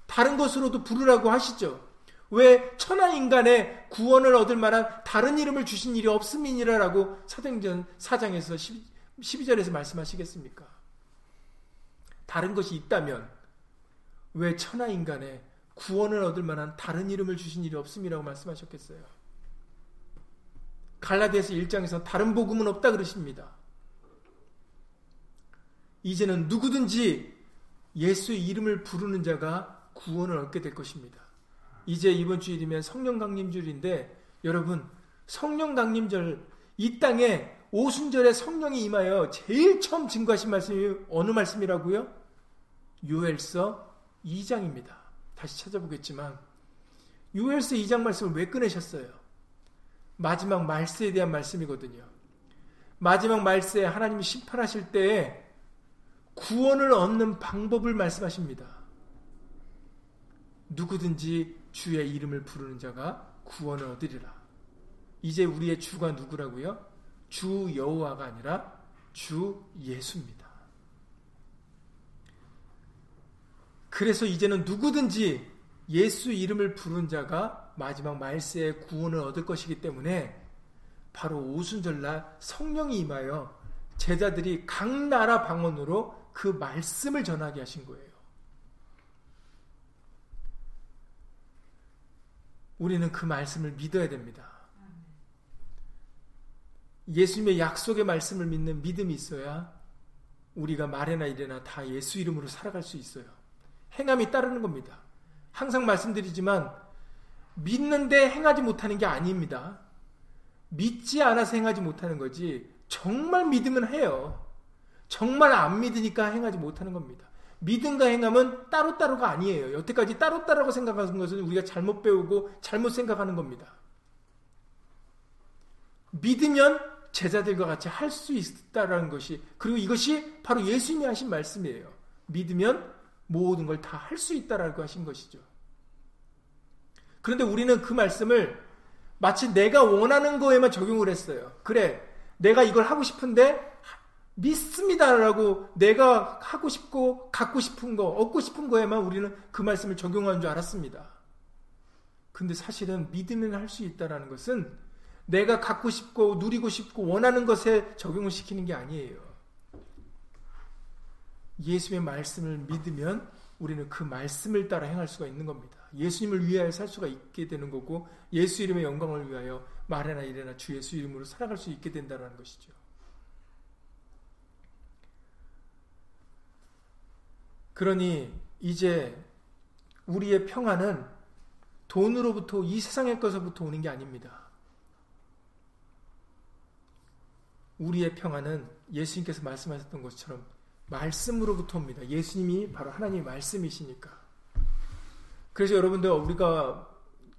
다른 것으로도 부르라고 하시죠. 왜 천하인간의 구원을 얻을 만한 다른 이름을 주신 일이 없음이니라라고 사도행전 사 장에서 십이 절에서 말씀하시겠습니까? 다른 것이 있다면 왜 천하인간의 구원을 얻을 만한 다른 이름을 주신 일이 없음이라고 말씀하셨겠어요? 갈라디아서 일 장에서 다른 복음은 없다 그러십니다. 이제는 누구든지 예수의 이름을 부르는 자가 구원을 얻게 될 것입니다. 이제 이번 주일이면 성령 강림절인데 여러분 성령 강림절 이 땅에 오순절에 성령이 임하여 제일 처음 증거하신 말씀이 어느 말씀이라고요? 요엘서 이 장입니다. 다시 찾아보겠지만 요엘서 이 장 말씀을 왜 꺼내셨어요? 마지막 말세에 대한 말씀이거든요. 마지막 말세에 하나님이 심판하실 때에 구원을 얻는 방법을 말씀하십니다. 누구든지 주의 이름을 부르는 자가 구원을 얻으리라. 이제 우리의 주가 누구라고요? 주 여호와가 아니라 주 예수입니다. 그래서 이제는 누구든지 예수 이름을 부르는 자가 마지막 말세에 구원을 얻을 것이기 때문에 바로 오순절날 성령이 임하여 제자들이 각 나라 방언으로 그 말씀을 전하게 하신 거예요. 우리는 그 말씀을 믿어야 됩니다. 예수님의 약속의 말씀을 믿는 믿음이 있어야 우리가 말해나 이래나 다 예수 이름으로 살아갈 수 있어요. 행함이 따르는 겁니다. 항상 말씀드리지만 믿는데 행하지 못하는 게 아닙니다. 믿지 않아서 행하지 못하는 거지 정말 믿으면 해요. 정말 안 믿으니까 행하지 못하는 겁니다. 믿음과 행함은 따로따로가 아니에요. 여태까지 따로따로라고 생각하는 것은 우리가 잘못 배우고 잘못 생각하는 겁니다. 믿으면 제자들과 같이 할 수 있다라는 것이, 그리고 이것이 바로 예수님이 하신 말씀이에요. 믿으면 모든 걸 다 할 수 있다라고 하신 것이죠. 그런데 우리는 그 말씀을 마치 내가 원하는 거에만 적용을 했어요. 그래, 내가 이걸 하고 싶은데 믿습니다라고 내가 하고 싶고 갖고 싶은 거, 얻고 싶은 거에만 우리는 그 말씀을 적용하는 줄 알았습니다. 근데 사실은 믿으면 할 수 있다라는 것은 내가 갖고 싶고 누리고 싶고 원하는 것에 적용을 시키는 게 아니에요. 예수의 말씀을 믿으면 우리는 그 말씀을 따라 행할 수가 있는 겁니다. 예수님을 위하여 살 수가 있게 되는 거고 예수 이름의 영광을 위하여 말해나 이래나 주 예수 이름으로 살아갈 수 있게 된다는 것이죠. 그러니 이제 우리의 평안은 돈으로부터 이 세상의 것에서부터 오는 게 아닙니다. 우리의 평안은 예수님께서 말씀하셨던 것처럼 말씀으로부터 옵니다. 예수님이 바로 하나님의 말씀이시니까. 그래서 여러분들 우리가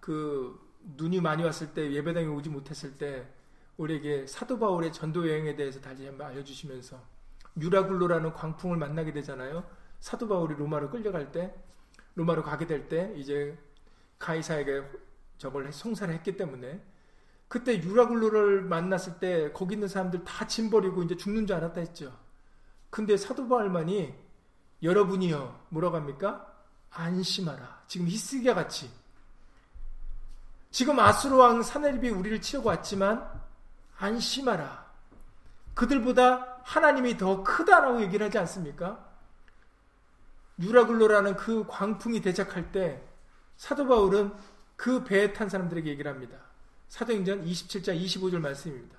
그 눈이 많이 왔을 때 예배당에 오지 못했을 때 우리에게 사도 바울의 전도 여행에 대해서 다시 한번 알려주시면서 유라굴로라는 광풍을 만나게 되잖아요. 사도 바울이 로마로 끌려갈 때, 로마로 가게 될 때 이제 가이사에게 저걸 송사를 했기 때문에 그때 유라굴로를 만났을 때 거기 있는 사람들 다 짐 버리고 이제 죽는 줄 알았다 했죠. 근데 사도 바울만이 여러분이요 뭐라고 합니까? 안심하라. 지금 히스기야 같이 지금 아수르 왕 산헤립이 우리를 치고 왔지만 안심하라. 그들보다 하나님이 더 크다라고 얘기를 하지 않습니까? 유라굴로라는 그 광풍이 대작할 때 사도 바울은 그 배에 탄 사람들에게 얘기를 합니다. 사도행전 이십칠 장 이십오 절 말씀입니다.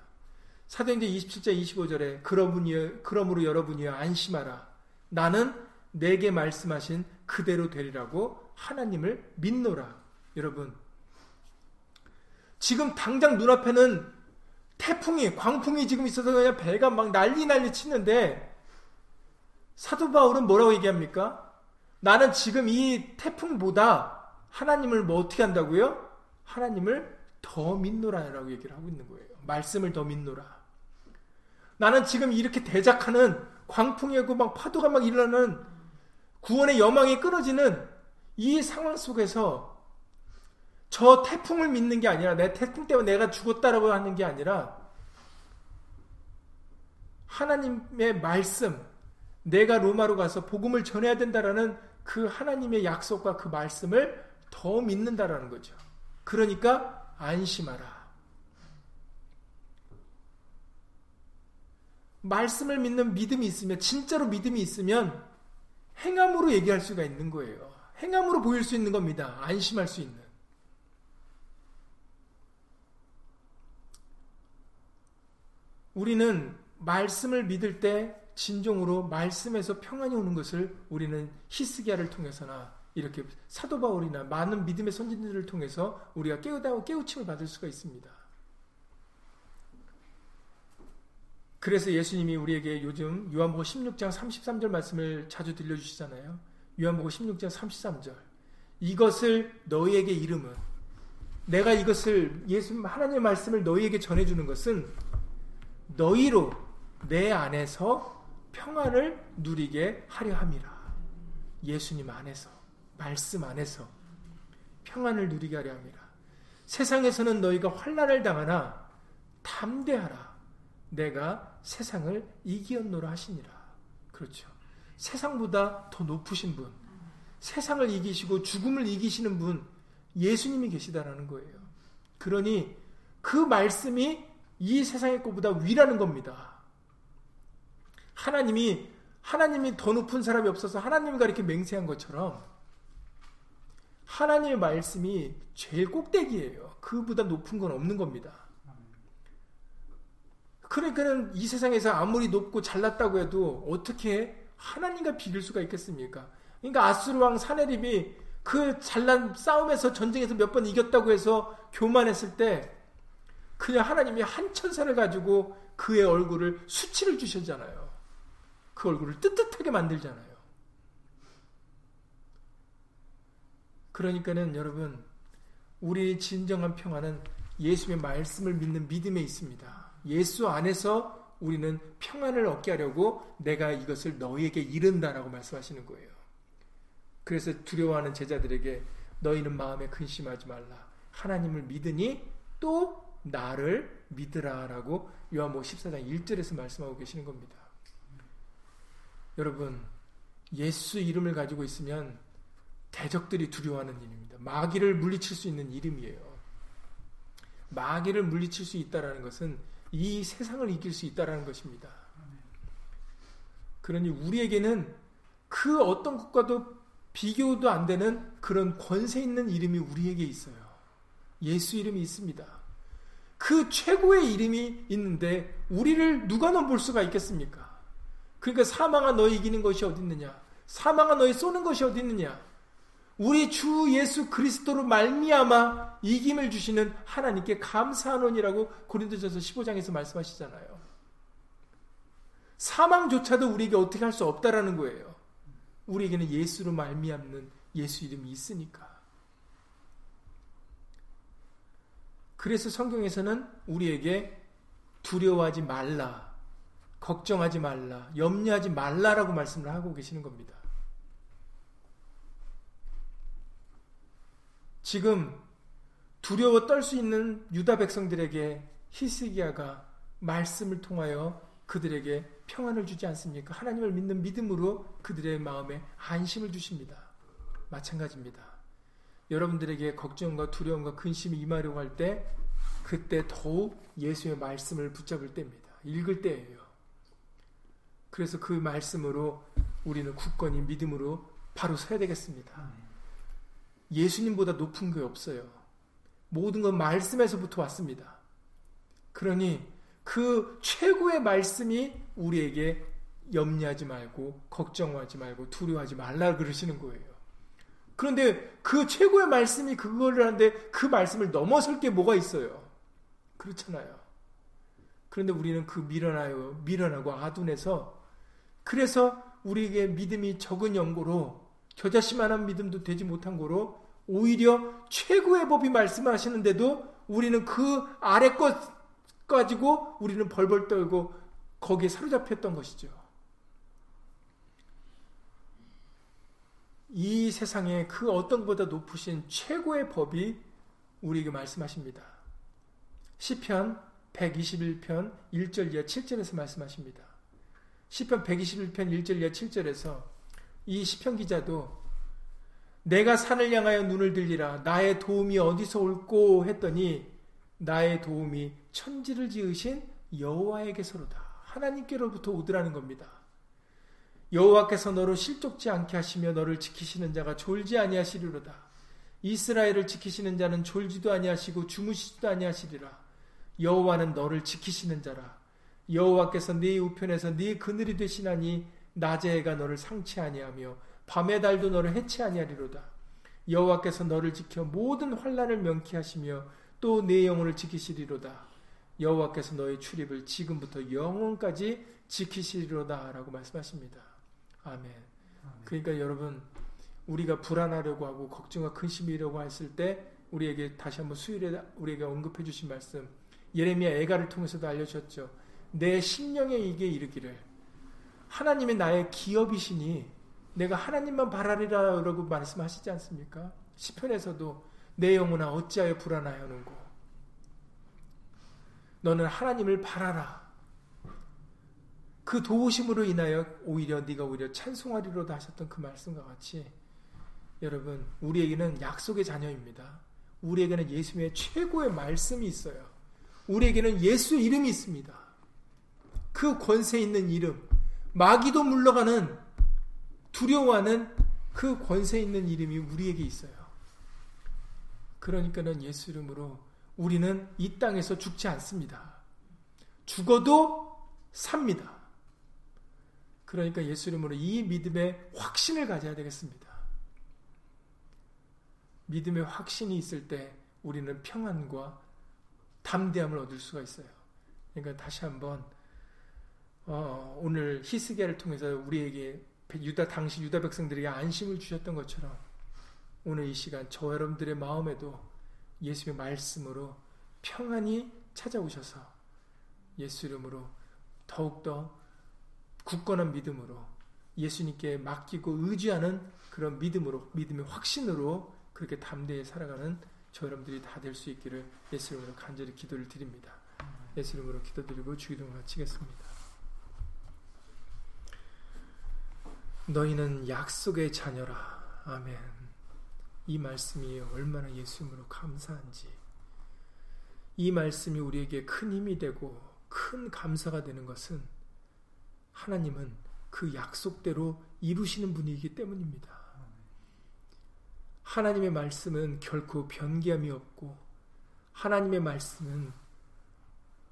사도행전 이십칠 장 이십오 절에 그러므로, 그러므로 여러분이여 안심하라. 나는 내게 말씀하신 그대로 되리라고 하나님을 믿노라. 여러분, 지금 당장 눈앞에는 태풍이, 광풍이 지금 있어서 그냥 배가 막 난리 난리 치는데 사도 바울은 뭐라고 얘기합니까? 나는 지금 이 태풍보다 하나님을 뭐 어떻게 한다고요? 하나님을 더 믿노라라고 얘기를 하고 있는 거예요. 말씀을 더 믿노라. 나는 지금 이렇게 대작하는 광풍이고 막 파도가 막 일어나는 구원의 여망이 끊어지는 이 상황 속에서 저 태풍을 믿는 게 아니라, 내 태풍 때문에 내가 죽었다라고 하는 게 아니라 하나님의 말씀, 내가 로마로 가서 복음을 전해야 된다라는 그 하나님의 약속과 그 말씀을 더 믿는다라는 거죠. 그러니까 안심하라. 말씀을 믿는 믿음이 있으면, 진짜로 믿음이 있으면 행함으로 얘기할 수가 있는 거예요. 행함으로 보일 수 있는 겁니다. 안심할 수 있는. 우리는 말씀을 믿을 때 진정으로 말씀에서 평안이 오는 것을 우리는 히스기야를 통해서나 이렇게 사도 바울이나 많은 믿음의 선진들을 통해서 우리가 깨우다, 깨우침을 받을 수가 있습니다. 그래서 예수님이 우리에게 요즘 요한복음 십육 장 삼십삼 절 말씀을 자주 들려주시잖아요. 요한복음 십육 장 삼십삼 절. 이것을 너희에게 이름은, 내가 이것을, 예수 하나님의 말씀을 너희에게 전해주는 것은 너희로 내 안에서 평안을 누리게 하려 함이라. 예수님 안에서, 말씀 안에서 평안을 누리게 하려 함이라. 세상에서는 너희가 환난을 당하나 담대하라. 내가 세상을 이기었노라 하시니라. 그렇죠. 세상보다 더 높으신 분, 세상을 이기시고 죽음을 이기시는 분, 예수님이 계시다라는 거예요. 그러니 그 말씀이 이 세상의 것보다 위라는 겁니다. 하나님이, 하나님이 더 높은 사람이 없어서 하나님과 이렇게 맹세한 것처럼 하나님의 말씀이 제일 꼭대기예요. 그보다 높은 건 없는 겁니다. 그러니까는 이 세상에서 아무리 높고 잘났다고 해도 어떻게 하나님과 비길 수가 있겠습니까? 그러니까 아수르 왕 산헤립이 그 잘난 싸움에서, 전쟁에서 몇 번 이겼다고 해서 교만했을 때 그냥 하나님이 한 천사를 가지고 그의 얼굴을, 수치를 주셨잖아요. 그 얼굴을 뜨뜻하게 만들잖아요. 그러니까는 여러분, 우리의 진정한 평안은 예수의 말씀을 믿는 믿음에 있습니다. 예수 안에서 우리는 평안을 얻게 하려고 내가 이것을 너희에게 이른다라고 말씀하시는 거예요. 그래서 두려워하는 제자들에게 너희는 마음에 근심하지 말라. 하나님을 믿으니 또 나를 믿으라라고 요한복음 십사 장 일 절에서 말씀하고 계시는 겁니다. 여러분, 예수 이름을 가지고 있으면 대적들이 두려워하는 일입니다. 마귀를 물리칠 수 있는 이름이에요. 마귀를 물리칠 수 있다는 것은 이 세상을 이길 수 있다라는 것입니다. 그러니 우리에게는 그 어떤 것과도 비교도 안 되는 그런 권세 있는 이름이 우리에게 있어요. 예수 이름이 있습니다. 그 최고의 이름이 있는데 우리를 누가 넘볼 수가 있겠습니까? 그러니까 사망아 너희 이기는 것이 어디 있느냐? 사망아 너희 쏘는 것이 어디 있느냐? 우리 주 예수 그리스도로 말미암아 이김을 주시는 하나님께 감사하노니라고 고린도전서 십오 장에서 말씀하시잖아요. 사망조차도 우리에게 어떻게 할 수 없다라는 거예요. 우리에게는 예수로 말미암는 예수 이름이 있으니까. 그래서 성경에서는 우리에게 두려워하지 말라, 걱정하지 말라, 염려하지 말라라고 말씀을 하고 계시는 겁니다. 지금 두려워 떨 수 있는 유다 백성들에게 히스기야가 말씀을 통하여 그들에게 평안을 주지 않습니까? 하나님을 믿는 믿음으로 그들의 마음에 안심을 주십니다. 마찬가지입니다. 여러분들에게 걱정과 두려움과 근심이 임하려고 할 때 그때 더욱 예수의 말씀을 붙잡을 때입니다. 읽을 때예요. 그래서 그 말씀으로 우리는 굳건히 믿음으로 바로 서야 되겠습니다. 예수님보다 높은 게 없어요. 모든 건 말씀에서부터 왔습니다. 그러니 그 최고의 말씀이 우리에게 염려하지 말고 걱정하지 말고 두려워하지 말라 그러시는 거예요. 그런데 그 최고의 말씀이 그거를 하는데 그 말씀을 넘어설 게 뭐가 있어요? 그렇잖아요. 그런데 우리는 그 미련하여, 미련하고 아둔해서 그래서 우리에게 믿음이 적은 연고로 겨자씨만한 믿음도 되지 못한 거로 오히려 최고의 법이 말씀하시는데도 우리는 그 아래 것 가지고 우리는 벌벌 떨고 거기에 사로잡혔던 것이죠. 이 세상에 그 어떤 것보다 높으신 최고의 법이 우리에게 말씀하십니다. 시편 백이십일 편 일 절 이하 칠 절에서 말씀하십니다. 시편 백이십일 편 일 절 이하 칠 절에서 이 시편 기자도 내가 산을 향하여 눈을 들리라 나의 도움이 어디서 올꼬 했더니 나의 도움이 천지를 지으신 여호와에게서로다. 하나님께로부터 오더라는 겁니다. 여호와께서 너를 실족지 않게 하시며 너를 지키시는 자가 졸지 아니하시리로다. 이스라엘을 지키시는 자는 졸지도 아니하시고 주무시지도 아니하시리라. 여호와는 너를 지키시는 자라. 여호와께서 네 우편에서 네 그늘이 되시나니 낮의 해가 너를 상치 아니하며 밤의 달도 너를 해치 아니하리로다. 여호와께서 너를 지켜 모든 환난을 명쾌하시며 또 네 영혼을 지키시리로다. 여호와께서 너의 출입을 지금부터 영원까지 지키시리로다 라고 말씀하십니다. 아멘. 아멘. 그러니까 여러분 우리가 불안하려고 하고 걱정과 근심이려고 했을 때 우리에게 다시 한번 수요일에 우리에게 언급해 주신 말씀 예레미야 애가를 통해서도 알려주셨죠. 내 심령에 이게 이르기를 하나님이 나의 기업이시니 내가 하나님만 바라리라 라고 말씀하시지 않습니까? 시편에서도 내 영혼아 어찌하여 불안하여는고 너는 하나님을 바라라. 그 도우심으로 인하여 오히려 네가 오히려 찬송하리로다 하셨던 그 말씀과 같이 여러분 우리에게는 약속의 자녀입니다. 우리에게는 예수의 최고의 말씀이 있어요. 우리에게는 예수의 이름이 있습니다. 그 권세 있는 이름 마귀도 물러가는 두려워하는 그 권세 있는 이름이 우리에게 있어요. 그러니까는 예수 이름으로 우리는 이 땅에서 죽지 않습니다. 죽어도 삽니다. 그러니까 예수 이름으로 이 믿음의 확신을 가져야 되겠습니다. 믿음의 확신이 있을 때 우리는 평안과 담대함을 얻을 수가 있어요. 그러니까 다시 한번 어, 오늘 히스기야를 통해서 우리에게 유다 당시 유다 백성들에게 안심을 주셨던 것처럼 오늘 이 시간 저 여러분들의 마음에도 예수의 말씀으로 평안히 찾아오셔서 예수 이름으로 더욱더 굳건한 믿음으로 예수님께 맡기고 의지하는 그런 믿음으로 믿음의 확신으로 그렇게 담대히 살아가는 저 여러분들이 다 될 수 있기를 예수 이름으로 간절히 기도를 드립니다. 예수 이름으로 기도드리고 주기도를 마치겠습니다. 너희는 약속의 자녀라. 아멘. 이 말씀이 얼마나 예수님으로 감사한지 이 말씀이 우리에게 큰 힘이 되고 큰 감사가 되는 것은 하나님은 그 약속대로 이루시는 분이기 때문입니다. 하나님의 말씀은 결코 변개함이 없고 하나님의 말씀은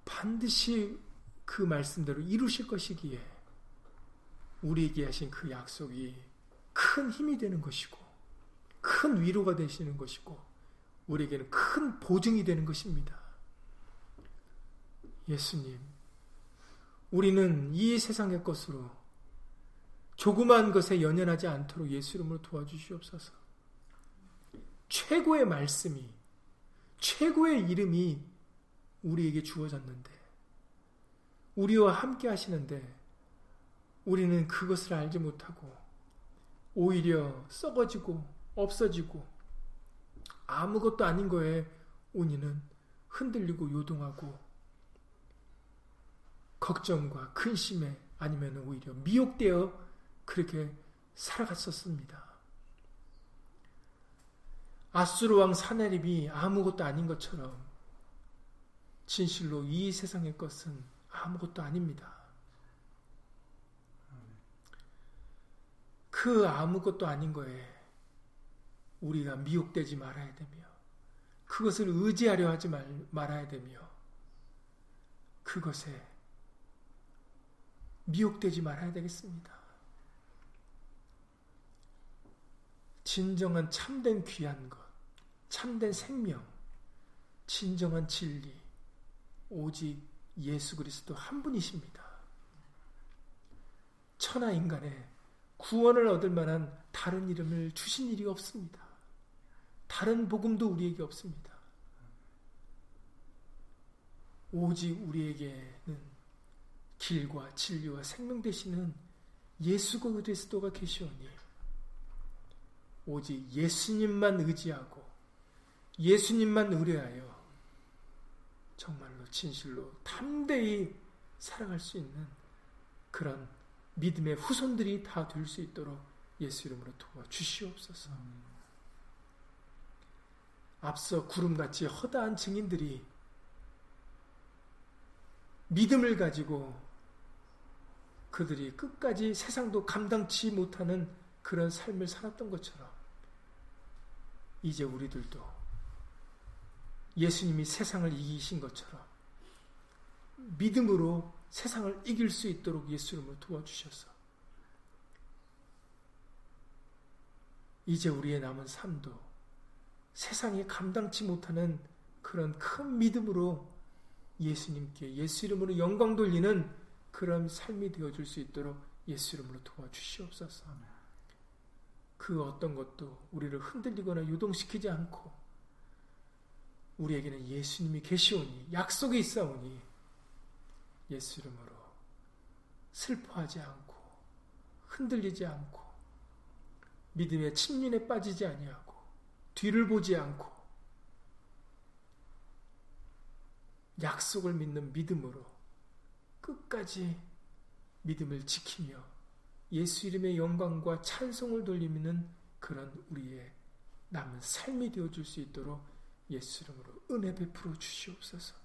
반드시 그 말씀대로 이루실 것이기에 우리에게 하신 그 약속이 큰 힘이 되는 것이고 큰 위로가 되시는 것이고 우리에게는 큰 보증이 되는 것입니다. 예수님, 우리는 이 세상의 것으로 조그마한 것에 연연하지 않도록 예수 이름으로 도와주시옵소서. 최고의 말씀이, 최고의 이름이 우리에게 주어졌는데 우리와 함께 하시는데 우리는 그것을 알지 못하고 오히려 썩어지고 없어지고 아무것도 아닌 거에 우리는 흔들리고 요동하고 걱정과 근심에 아니면 오히려 미혹되어 그렇게 살아갔었습니다. 아수르 왕 산헤립이 아무것도 아닌 것처럼 진실로 이 세상의 것은 아무것도 아닙니다. 그 아무것도 아닌 거에 우리가 미혹되지 말아야 되며 그것을 의지하려 하지 말, 말아야 되며 그것에 미혹되지 말아야 되겠습니다. 진정한 참된 귀한 것, 참된 생명, 진정한 진리, 오직 예수 그리스도 한 분이십니다. 천하 인간에 구원을 얻을 만한 다른 이름을 주신 일이 없습니다. 다른 복음도 우리에게 없습니다. 오직 우리에게는 길과 진리와 생명 되시는 예수 그리스도가 계시오니 오직 예수님만 의지하고 예수님만 의뢰하여 정말로 진실로 담대히 살아갈 수 있는 그런 믿음의 후손들이 다 될 수 있도록 예수 이름으로 도와주시옵소서. 앞서 구름같이 허다한 증인들이 믿음을 가지고 그들이 끝까지 세상도 감당치 못하는 그런 삶을 살았던 것처럼 이제 우리들도 예수님이 세상을 이기신 것처럼 믿음으로 세상을 이길 수 있도록 예수 이름으로 도와주셔서 이제 우리의 남은 삶도 세상이 감당치 못하는 그런 큰 믿음으로 예수님께 예수 이름으로 영광 돌리는 그런 삶이 되어줄 수 있도록 예수 이름으로 도와주시옵소서. 그 어떤 것도 우리를 흔들리거나 요동시키지 않고 우리에게는 예수님이 계시오니 약속이 있사오니 예수 이름으로 슬퍼하지 않고 흔들리지 않고 믿음의 침륜에 빠지지 아니하고 뒤를 보지 않고 약속을 믿는 믿음으로 끝까지 믿음을 지키며 예수 이름의 영광과 찬송을 돌리는 그런 우리의 남은 삶이 되어줄 수 있도록 예수 이름으로 은혜 베풀어 주시옵소서.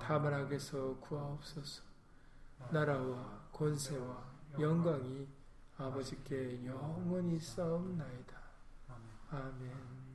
다만 악에서 구하옵소서. 나라와 권세와 영광이 아버지께 영원히 있사옵나이다. 아멘.